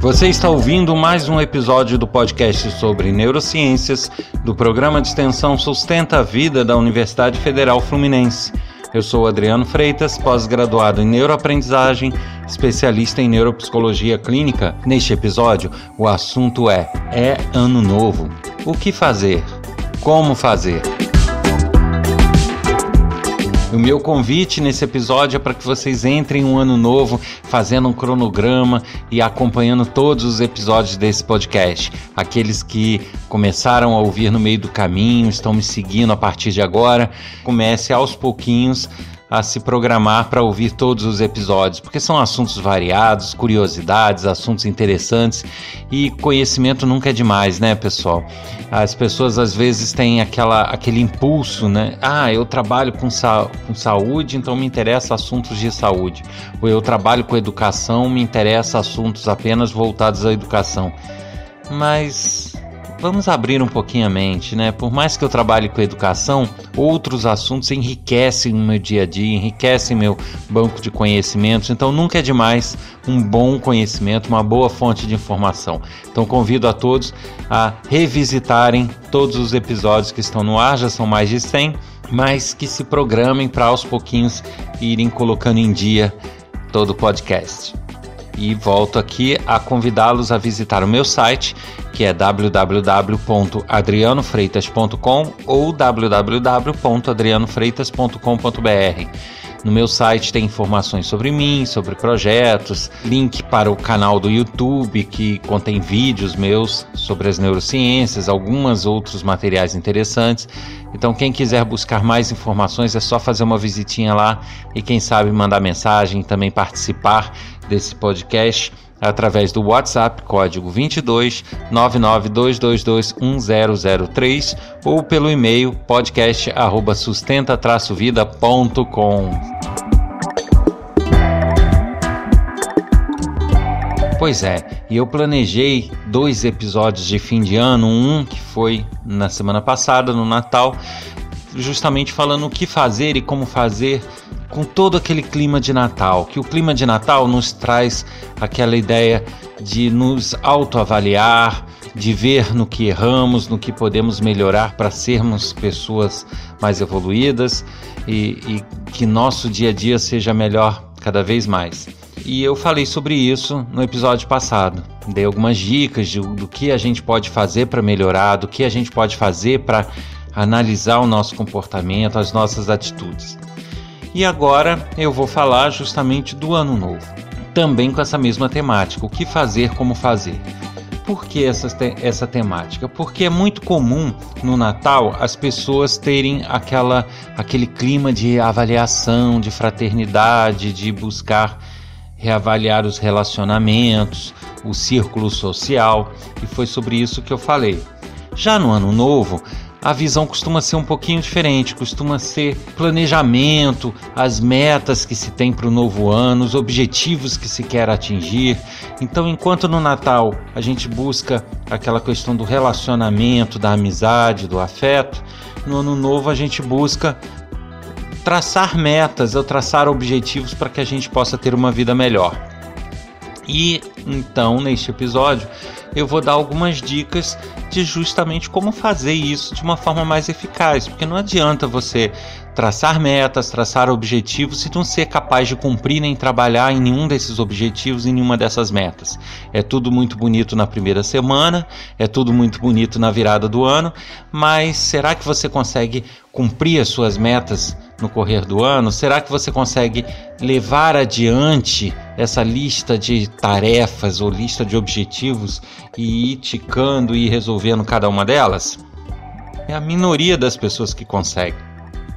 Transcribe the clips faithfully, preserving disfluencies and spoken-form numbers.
Você está ouvindo mais um episódio do podcast sobre neurociências do Programa de Extensão Sustenta a Vida da Universidade Federal Fluminense. Eu sou Adriano Freitas, pós-graduado em neuroaprendizagem, especialista em neuropsicologia clínica. Neste episódio, o assunto é: é ano novo. O que fazer? Como fazer? O meu convite nesse episódio é para que vocês entrem um ano novo fazendo um cronograma e acompanhando todos os episódios desse podcast. Aqueles que começaram a ouvir no meio do caminho, estão me seguindo a partir de agora, comece aos pouquinhos a se programar para ouvir todos os episódios, porque são assuntos variados, curiosidades, assuntos interessantes, e conhecimento nunca é demais, né, pessoal? As pessoas às vezes têm aquela, aquele impulso, né? Ah, eu trabalho com, sa- com saúde, então me interessa assuntos de saúde. Ou eu trabalho com educação, me interessa assuntos apenas voltados à educação. Mas vamos abrir um pouquinho a mente, né? Por mais que eu trabalhe com educação, outros assuntos enriquecem o meu dia a dia, enriquecem meu banco de conhecimentos. Então, nunca é demais um bom conhecimento, uma boa fonte de informação. Então, convido a todos a revisitarem todos os episódios que estão no ar, já são mais de cem, mas que se programem para, aos pouquinhos, irem colocando em dia todo o podcast. E volto aqui a convidá-los a visitar o meu site, que é w w w ponto adriano freitas ponto com ou w w w ponto adriano freitas ponto com ponto b r. No meu site tem informações sobre mim, sobre projetos, link para o canal do YouTube que contém vídeos meus sobre as neurociências, alguns outros materiais interessantes. Então, quem quiser buscar mais informações é só fazer uma visitinha lá e, quem sabe, mandar mensagem e também participar desse podcast através do WhatsApp, código vinte e dois, nove nove dois dois dois, um zero zero três, ou pelo e-mail podcast arroba sustenta traço vida ponto com. Pois é, e eu planejei dois episódios de fim de ano, um que foi na semana passada, no Natal, justamente falando o que fazer e como fazer com todo aquele clima de Natal, que o clima de Natal nos traz aquela ideia de nos autoavaliar, de ver no que erramos, no que podemos melhorar para sermos pessoas mais evoluídas e, e que nosso dia a dia seja melhor cada vez mais. E eu falei sobre isso no episódio passado. Dei algumas dicas de, do que a gente pode fazer para melhorar, do que a gente pode fazer para analisar o nosso comportamento, as nossas atitudes. E agora eu vou falar justamente do Ano Novo, também com essa mesma temática, o que fazer, como fazer. Por que essa, te- essa temática? Porque é muito comum no Natal as pessoas terem aquela, aquele clima de avaliação, de fraternidade, de buscar reavaliar os relacionamentos, o círculo social, e foi sobre isso que eu falei. Já no Ano Novo, a visão costuma ser um pouquinho diferente, costuma ser planejamento, as metas que se tem para o novo ano, os objetivos que se quer atingir. Então, enquanto no Natal a gente busca aquela questão do relacionamento, da amizade, do afeto, no Ano Novo a gente busca traçar metas ou traçar objetivos para que a gente possa ter uma vida melhor. E então, neste episódio, eu vou dar algumas dicas de justamente como fazer isso de uma forma mais eficaz, porque não adianta você traçar metas, traçar objetivos se não ser capaz de cumprir nem trabalhar em nenhum desses objetivos, em nenhuma dessas metas. É tudo muito bonito na primeira semana, é tudo muito bonito na virada do ano, mas será que você consegue cumprir as suas metas no correr do ano? Será que você consegue levar adiante essa lista de tarefas ou lista de objetivos e ir ticando e ir resolvendo cada uma delas? É a minoria das pessoas que consegue.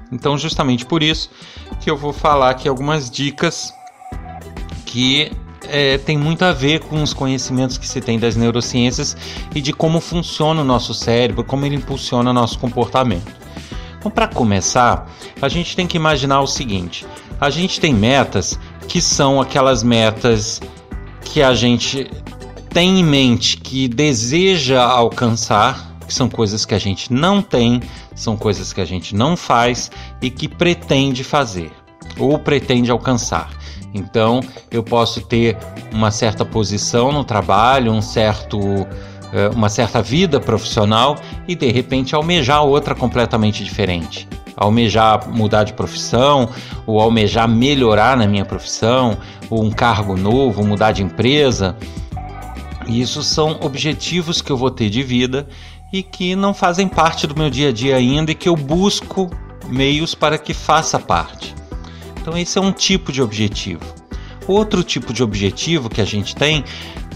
Então, justamente por isso que eu vou falar aqui algumas dicas que É, tem muito a ver com os conhecimentos que se tem das neurociências e de como funciona o nosso cérebro, como ele impulsiona o nosso comportamento. Então, para começar, a gente tem que imaginar o seguinte: a gente tem metas que são aquelas metas que a gente tem em mente, que deseja alcançar, que são coisas que a gente não tem, são coisas que a gente não faz e que pretende fazer ou pretende alcançar. Então, eu posso ter uma certa posição no trabalho, um certo, uma certa vida profissional e, de repente, almejar outra completamente diferente. Almejar mudar de profissão, ou almejar melhorar na minha profissão, ou um cargo novo, mudar de empresa. E isso são objetivos que eu vou ter de vida e que não fazem parte do meu dia a dia ainda e que eu busco meios para que faça parte. Então esse é um tipo de objetivo. Outro tipo de objetivo que a gente tem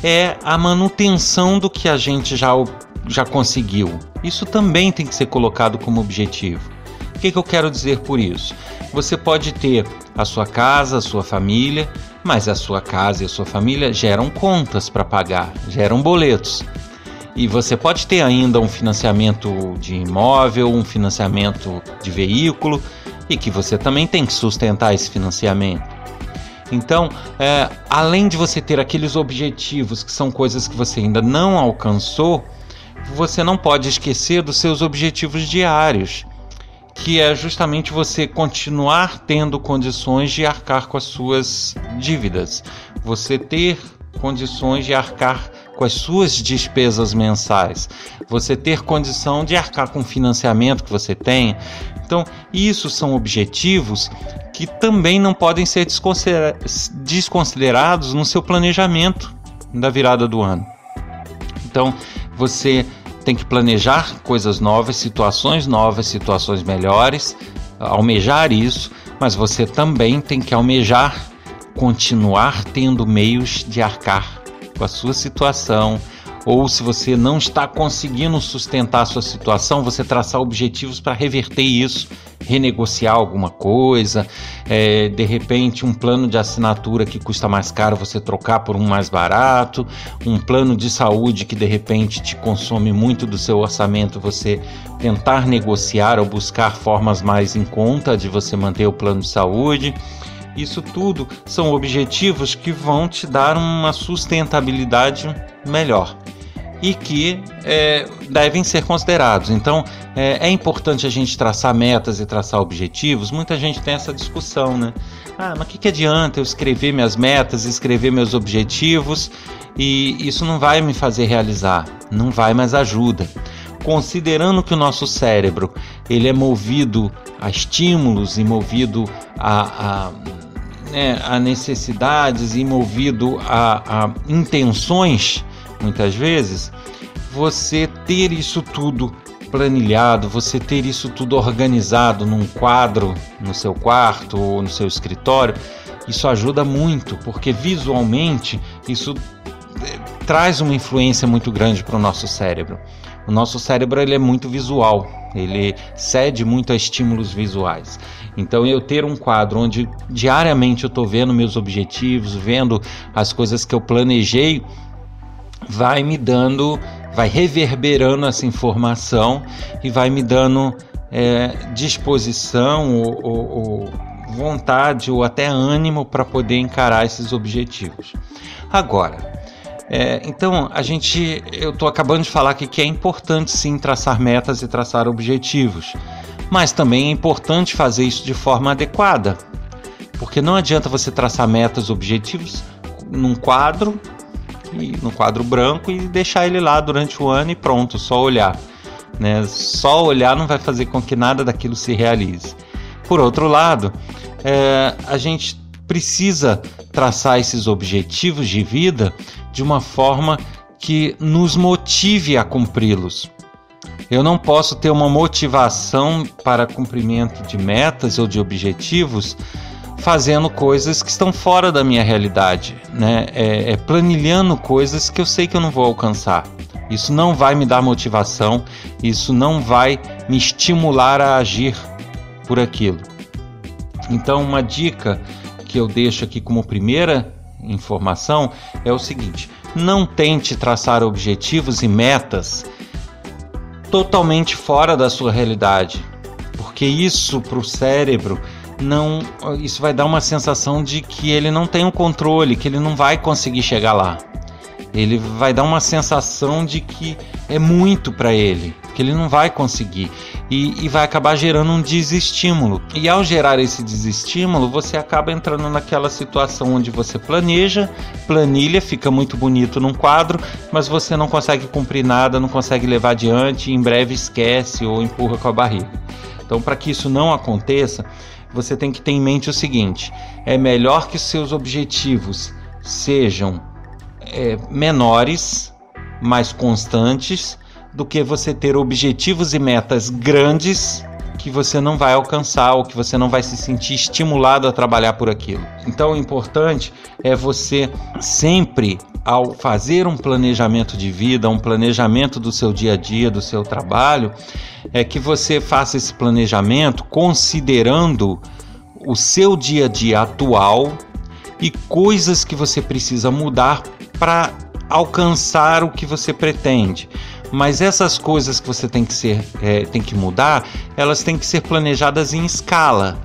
é a manutenção do que a gente já, já conseguiu. Isso também tem que ser colocado como objetivo. O que, que eu quero dizer por isso? Você pode ter a sua casa, a sua família, mas a sua casa e a sua família geram contas para pagar, geram boletos. E você pode ter ainda um financiamento de imóvel, um financiamento de veículo, e que você também tem que sustentar esse financiamento. Então, é, além de você ter aqueles objetivos que são coisas que você ainda não alcançou, você não pode esquecer dos seus objetivos diários, que é justamente você continuar tendo condições de arcar com as suas dívidas, você ter condições de arcar com as suas despesas mensais, você ter condição de arcar com o financiamento que você tem. Então, isso são objetivos que também não podem ser desconsiderados no seu planejamento da virada do ano. Então, você tem que planejar coisas novas, situações novas, situações melhores, almejar isso, mas você também tem que almejar continuar tendo meios de arcar com a sua situação, ou se você não está conseguindo sustentar a sua situação, você traçar objetivos para reverter isso, renegociar alguma coisa, é, de repente um plano de assinatura que custa mais caro você trocar por um mais barato, um plano de saúde que de repente te consome muito do seu orçamento, você tentar negociar ou buscar formas mais em conta de você manter o plano de saúde. Isso tudo são objetivos que vão te dar uma sustentabilidade melhor e que é, devem ser considerados. Então, é, é importante a gente traçar metas e traçar objetivos. Muita gente tem essa discussão, né? Ah, mas o que, que adianta eu escrever minhas metas, escrever meus objetivos e isso não vai me fazer realizar? Não vai, mas ajuda. Considerando que o nosso cérebro ele é movido a estímulos e movido a... a Né, a necessidades e movido a, a intenções, muitas vezes, você ter isso tudo planilhado, você ter isso tudo organizado num quadro no seu quarto ou no seu escritório, isso ajuda muito, porque visualmente isso traz uma influência muito grande para o nosso cérebro. O nosso cérebro ele é muito visual, ele cede muito a estímulos visuais. Então eu ter um quadro onde diariamente eu estou vendo meus objetivos, vendo as coisas que eu planejei, vai me dando, vai reverberando essa informação e vai me dando é, disposição ou, ou, ou vontade ou até ânimo para poder encarar esses objetivos. Agora, É, então, a gente, eu estou acabando de falar aqui que é importante sim traçar metas e traçar objetivos, mas também é importante fazer isso de forma adequada, porque não adianta você traçar metas, objetivos num quadro, num quadro branco e deixar ele lá durante o ano e pronto, só olhar, né? Só olhar não vai fazer com que nada daquilo se realize. Por outro lado, é, a gente precisa traçar esses objetivos de vida de uma forma que nos motive a cumpri-los. Eu não posso ter uma motivação para cumprimento de metas ou de objetivos fazendo coisas que estão fora da minha realidade, né? É, é planilhando coisas que eu sei que eu não vou alcançar. Isso não vai me dar motivação, isso não vai me estimular a agir por aquilo. Então, uma dica que eu deixo aqui como primeira informação é o seguinte: não tente traçar objetivos e metas totalmente fora da sua realidade, porque isso para o cérebro não, isso vai dar uma sensação de que ele não tem o controle, que ele não vai conseguir chegar lá. ele vai dar uma sensação de que é muito para ele, que ele não vai conseguir, e, e vai acabar gerando um desestímulo. E ao gerar esse desestímulo, você acaba entrando naquela situação onde você planeja, planilha, fica muito bonito num quadro, mas você não consegue cumprir nada, não consegue levar adiante, em breve esquece ou empurra com a barriga. Então, para que isso não aconteça, você tem que ter em mente o seguinte: é melhor que seus objetivos sejam é, menores, mais constantes, do que você ter objetivos e metas grandes que você não vai alcançar ou que você não vai se sentir estimulado a trabalhar por aquilo. Então, o importante é você sempre, ao fazer um planejamento de vida, um planejamento do seu dia a dia, do seu trabalho, é que você faça esse planejamento considerando o seu dia a dia atual e coisas que você precisa mudar para alcançar o que você pretende. Mas essas coisas que você tem que, ser, é, tem que mudar, elas têm que ser planejadas em escala.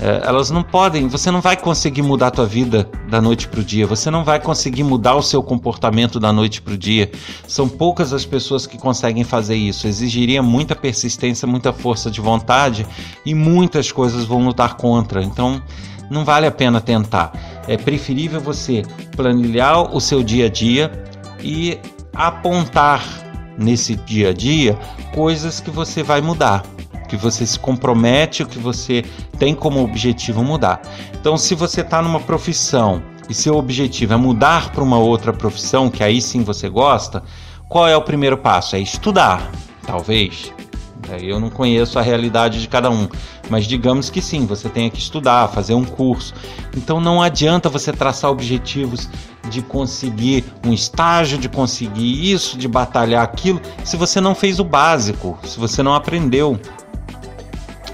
É, elas não podem, você não vai conseguir mudar a tua vida da noite para o dia, você não vai conseguir mudar o seu comportamento da noite para o dia. São poucas as pessoas que conseguem fazer isso, exigiria muita persistência, muita força de vontade e muitas coisas vão lutar contra, então não vale a pena tentar. É preferível você planilhar o seu dia a dia e apontar nesse dia a dia coisas que você vai mudar, que você se compromete, o que você tem como objetivo mudar. Então, se você está numa profissão e seu objetivo é mudar para uma outra profissão que aí sim você gosta, qual é o primeiro passo? É estudar, talvez. Eu não conheço a realidade de cada um, mas digamos que sim, você tenha que estudar, fazer um curso. Então não adianta você traçar objetivos de conseguir um estágio, de conseguir isso, de batalhar aquilo, se você não fez o básico, se você não aprendeu.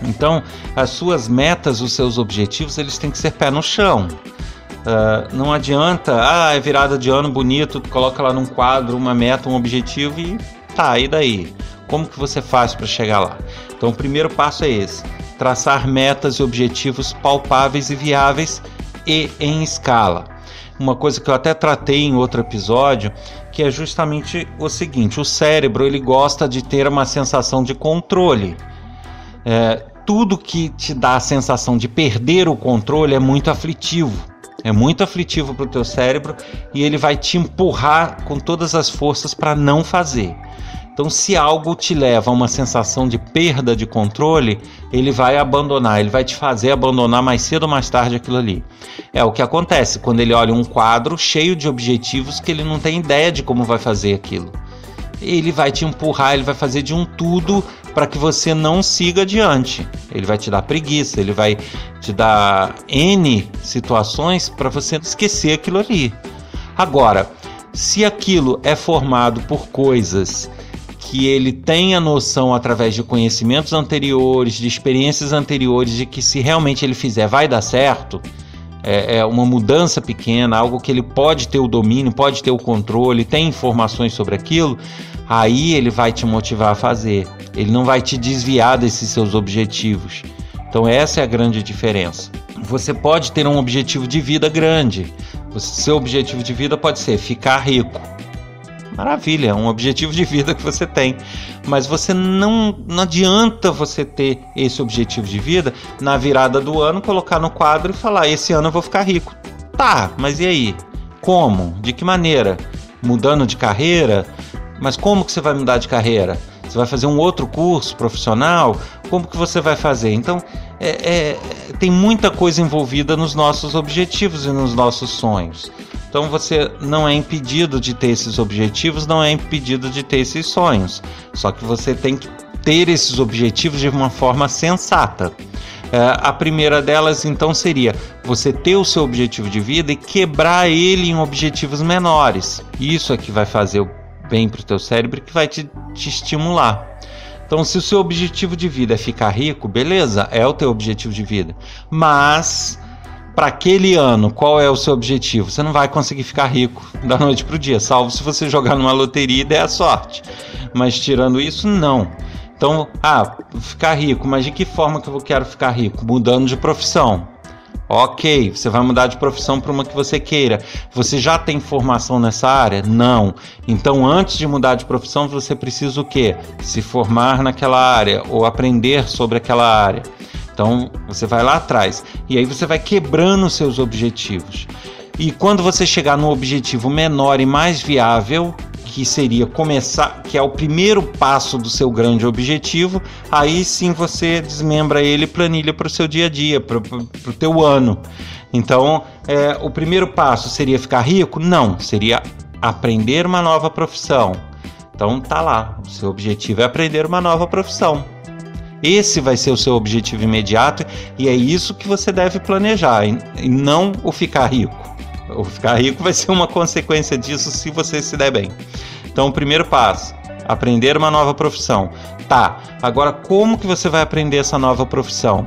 Então as suas metas, os seus objetivos, eles têm que ser pé no chão. Uh, não adianta, ah, é virada de ano, bonito, coloca lá num quadro uma meta, um objetivo e tá, e daí? Como que você faz para chegar lá? Então o primeiro passo é esse: traçar metas e objetivos palpáveis e viáveis e em escala. Uma coisa que eu até tratei em outro episódio, que é justamente o seguinte: o cérebro, ele gosta de ter uma sensação de controle. É, tudo que te dá a sensação de perder o controle é muito aflitivo. É muito aflitivo para o teu cérebro e ele vai te empurrar com todas as forças para não fazer. Então, se algo te leva a uma sensação de perda de controle, ele vai abandonar, ele vai te fazer abandonar mais cedo ou mais tarde aquilo ali. É o que acontece quando ele olha um quadro cheio de objetivos que ele não tem ideia de como vai fazer aquilo. Ele vai te empurrar, ele vai fazer de um tudo para que você não siga adiante. Ele vai te dar preguiça, ele vai te dar N situações para você esquecer aquilo ali. Agora, se aquilo é formado por coisas que ele tem a noção através de conhecimentos anteriores, de experiências anteriores, de que se realmente ele fizer vai dar certo, é, é uma mudança pequena, algo que ele pode ter o domínio, pode ter o controle, tem informações sobre aquilo, aí ele vai te motivar a fazer, ele não vai te desviar desses seus objetivos. Então essa é a grande diferença. Você pode ter um objetivo de vida grande, o seu objetivo de vida pode ser ficar rico. Maravilha, é um objetivo de vida que você tem, mas você não, não adianta você ter esse objetivo de vida na virada do ano, colocar no quadro e falar: esse ano eu vou ficar rico. Tá, mas e aí? Como? De que maneira? Mudando de carreira? Mas como que você vai mudar de carreira? Você vai fazer um outro curso profissional? Como que você vai fazer? Então, é, é, tem muita coisa envolvida nos nossos objetivos e nos nossos sonhos. Então você não é impedido de ter esses objetivos, não é impedido de ter esses sonhos. Só que você tem que ter esses objetivos de uma forma sensata. É, a primeira delas, então, seria você ter o seu objetivo de vida e quebrar ele em objetivos menores. Isso é que vai fazer o bem para o teu cérebro, que vai te, te estimular. Então, se o seu objetivo de vida é ficar rico, beleza, é o teu objetivo de vida. Mas para aquele ano, qual é o seu objetivo? Você não vai conseguir ficar rico da noite para o dia, salvo se você jogar numa loteria e der a sorte. Mas tirando isso, não. Então, ah, ficar rico, mas de que forma que eu quero ficar rico? Mudando de profissão. Ok, você vai mudar de profissão para uma que você queira. Você já tem formação nessa área? Não. Então, antes de mudar de profissão, você precisa o quê? Se formar naquela área ou aprender sobre aquela área. Então, você vai lá atrás e aí você vai quebrando os seus objetivos. E quando você chegar no objetivo menor e mais viável, que seria começar, que é o primeiro passo do seu grande objetivo, aí sim você desmembra ele, planilha para o seu dia a dia, para o teu ano. Então, é, o primeiro passo seria ficar rico? Não, seria aprender uma nova profissão. Então, tá lá, o seu objetivo é aprender uma nova profissão. Esse vai ser o seu objetivo imediato e é isso que você deve planejar, e não o ficar rico. O ficar rico vai ser uma consequência disso se você se der bem. Então, o primeiro passo, aprender uma nova profissão. Tá, agora como que você vai aprender essa nova profissão?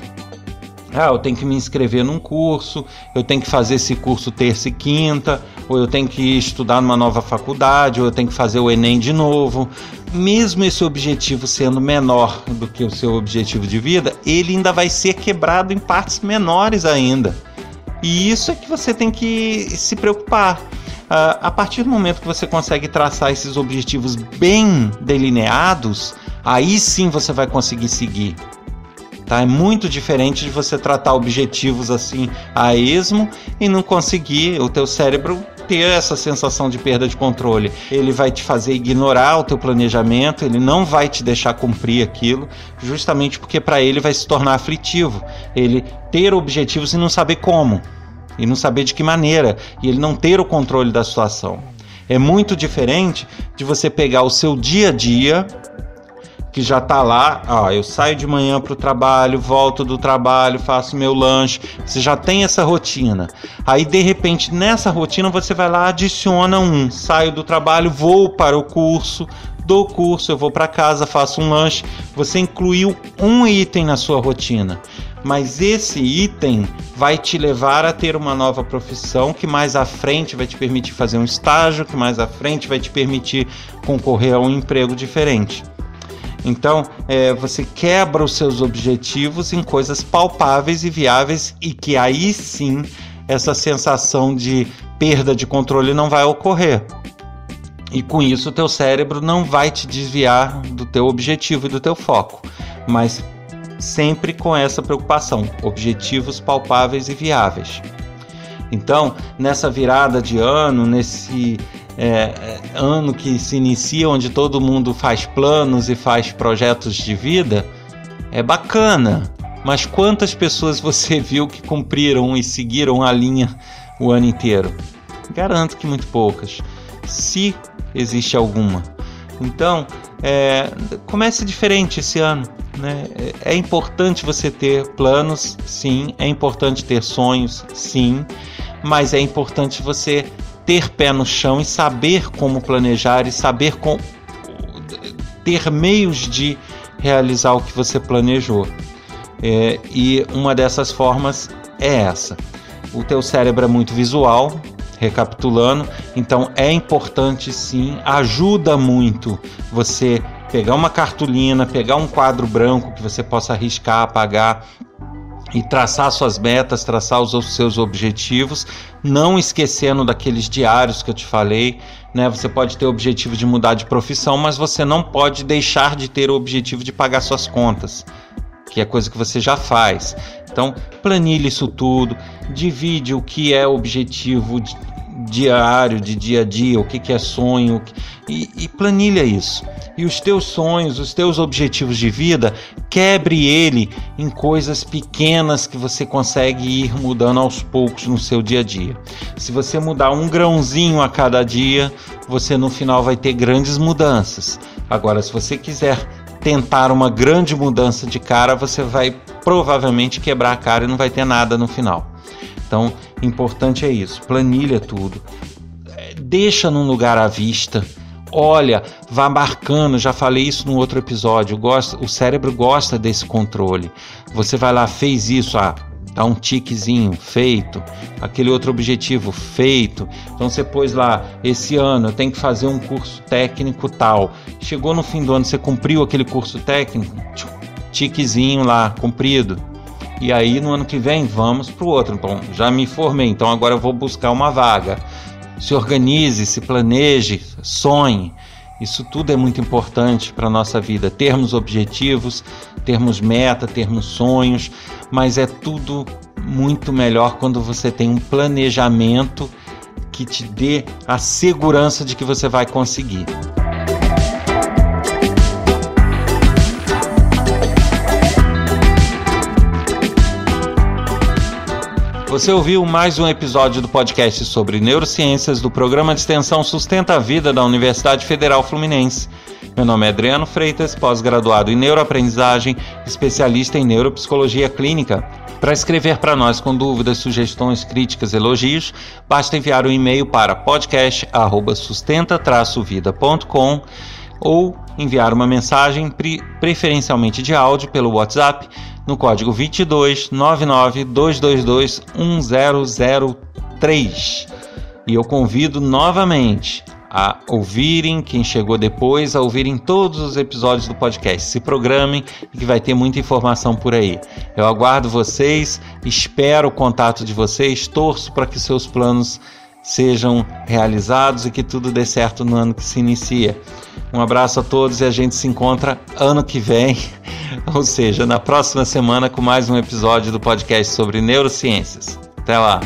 Ah, eu tenho que me inscrever num curso, eu tenho que fazer esse curso terça e quinta, ou eu tenho que estudar numa nova faculdade, ou eu tenho que fazer o Enem de novo. Mesmo esse objetivo sendo menor do que o seu objetivo de vida, ele ainda vai ser quebrado em partes menores ainda. E isso é que você tem que se preocupar. Uh, a partir do momento que você consegue traçar esses objetivos bem delineados, aí sim você vai conseguir seguir. Tá? É muito diferente de você tratar objetivos assim a esmo e não conseguir o teu cérebro ter essa sensação de perda de controle. Ele vai te fazer ignorar o teu planejamento, ele não vai te deixar cumprir aquilo, justamente porque para ele vai se tornar aflitivo. Ele ter objetivos e não saber como, e não saber de que maneira, e ele não ter o controle da situação. É muito diferente de você pegar o seu dia a dia, que já tá lá, ó, eu saio de manhã pro trabalho, volto do trabalho, faço meu lanche, você já tem essa rotina. Aí, de repente, nessa rotina você vai lá, adiciona um, saio do trabalho, vou para o curso, do curso eu vou para casa, faço um lanche. Você incluiu um item na sua rotina, mas esse item vai te levar a ter uma nova profissão que mais à frente vai te permitir fazer um estágio, que mais à frente vai te permitir concorrer a um emprego diferente. Então, é, você quebra os seus objetivos em coisas palpáveis e viáveis e que aí sim essa sensação de perda de controle não vai ocorrer. E com isso o teu cérebro não vai te desviar do teu objetivo e do teu foco, mas sempre com essa preocupação, objetivos palpáveis e viáveis. Então, nessa virada de ano, nesse... É, ano que se inicia, onde todo mundo faz planos e faz projetos de vida, é bacana, mas quantas pessoas você viu que cumpriram e seguiram a linha o ano inteiro? Garanto que muito poucas, se existe alguma. Então, é, comece diferente esse ano, né? É importante você ter planos, sim, é importante ter sonhos, sim, mas é importante você ter pé no chão e saber como planejar e saber com... ter meios de realizar o que você planejou. É, e uma dessas formas é essa. O teu cérebro é muito visual, recapitulando, então é importante sim, ajuda muito você pegar uma cartolina, pegar um quadro branco que você possa riscar, apagar, e traçar suas metas, traçar os seus objetivos, não esquecendo daqueles diários que eu te falei, né? Você pode ter o objetivo de mudar de profissão, mas você não pode deixar de ter o objetivo de pagar suas contas, que é coisa que você já faz. Então, planilha isso tudo, divide o que é objetivo diário, de dia a dia, o que, que é sonho, e, e planilha isso. E os teus sonhos, os teus objetivos de vida, quebre ele em coisas pequenas que você consegue ir mudando aos poucos no seu dia a dia. Se você mudar um grãozinho a cada dia, você no final vai ter grandes mudanças. Agora, se você quiser tentar uma grande mudança de cara, você vai provavelmente quebrar a cara e não vai ter nada no final. Então, importante é isso, planilha tudo, deixa num lugar à vista, olha, vá marcando, já falei isso no outro episódio, gosta, o cérebro gosta desse controle, você vai lá, fez isso, ah, dá um tiquezinho, feito, aquele outro objetivo, feito, então você pôs lá, esse ano eu tenho que fazer um curso técnico tal, chegou no fim do ano, você cumpriu aquele curso técnico, tiquezinho lá, cumprido. e aí no ano que vem vamos para o outro. Bom, já me formei, então agora eu vou buscar uma vaga. Se organize, se planeje, sonhe. Isso tudo é muito importante para a nossa vida, termos objetivos, termos meta, termos sonhos, mas é tudo muito melhor quando você tem um planejamento que te dê a segurança de que você vai conseguir. Você ouviu mais um episódio do podcast sobre neurociências do Programa de Extensão Sustenta a Vida da Universidade Federal Fluminense. Meu nome é Adriano Freitas, pós-graduado em neuroaprendizagem, especialista em neuropsicologia clínica. Para escrever para nós com dúvidas, sugestões, críticas, elogios, basta enviar um e-mail para podcast arroba sustenta traço vida ponto com ou enviar uma mensagem, preferencialmente de áudio, pelo WhatsApp, no código vinte e dois, nove nove, dois dois dois, um zero zero três. E eu convido novamente a ouvirem, quem chegou depois, a ouvirem todos os episódios do podcast. Se programem, que vai ter muita informação por aí. Eu aguardo vocês, espero o contato de vocês, torço para que seus planos sejam realizados e que tudo dê certo no ano que se inicia. Um abraço a todos e a gente se encontra ano que vem, ou seja, na próxima semana, com mais um episódio do podcast sobre neurociências. Até lá!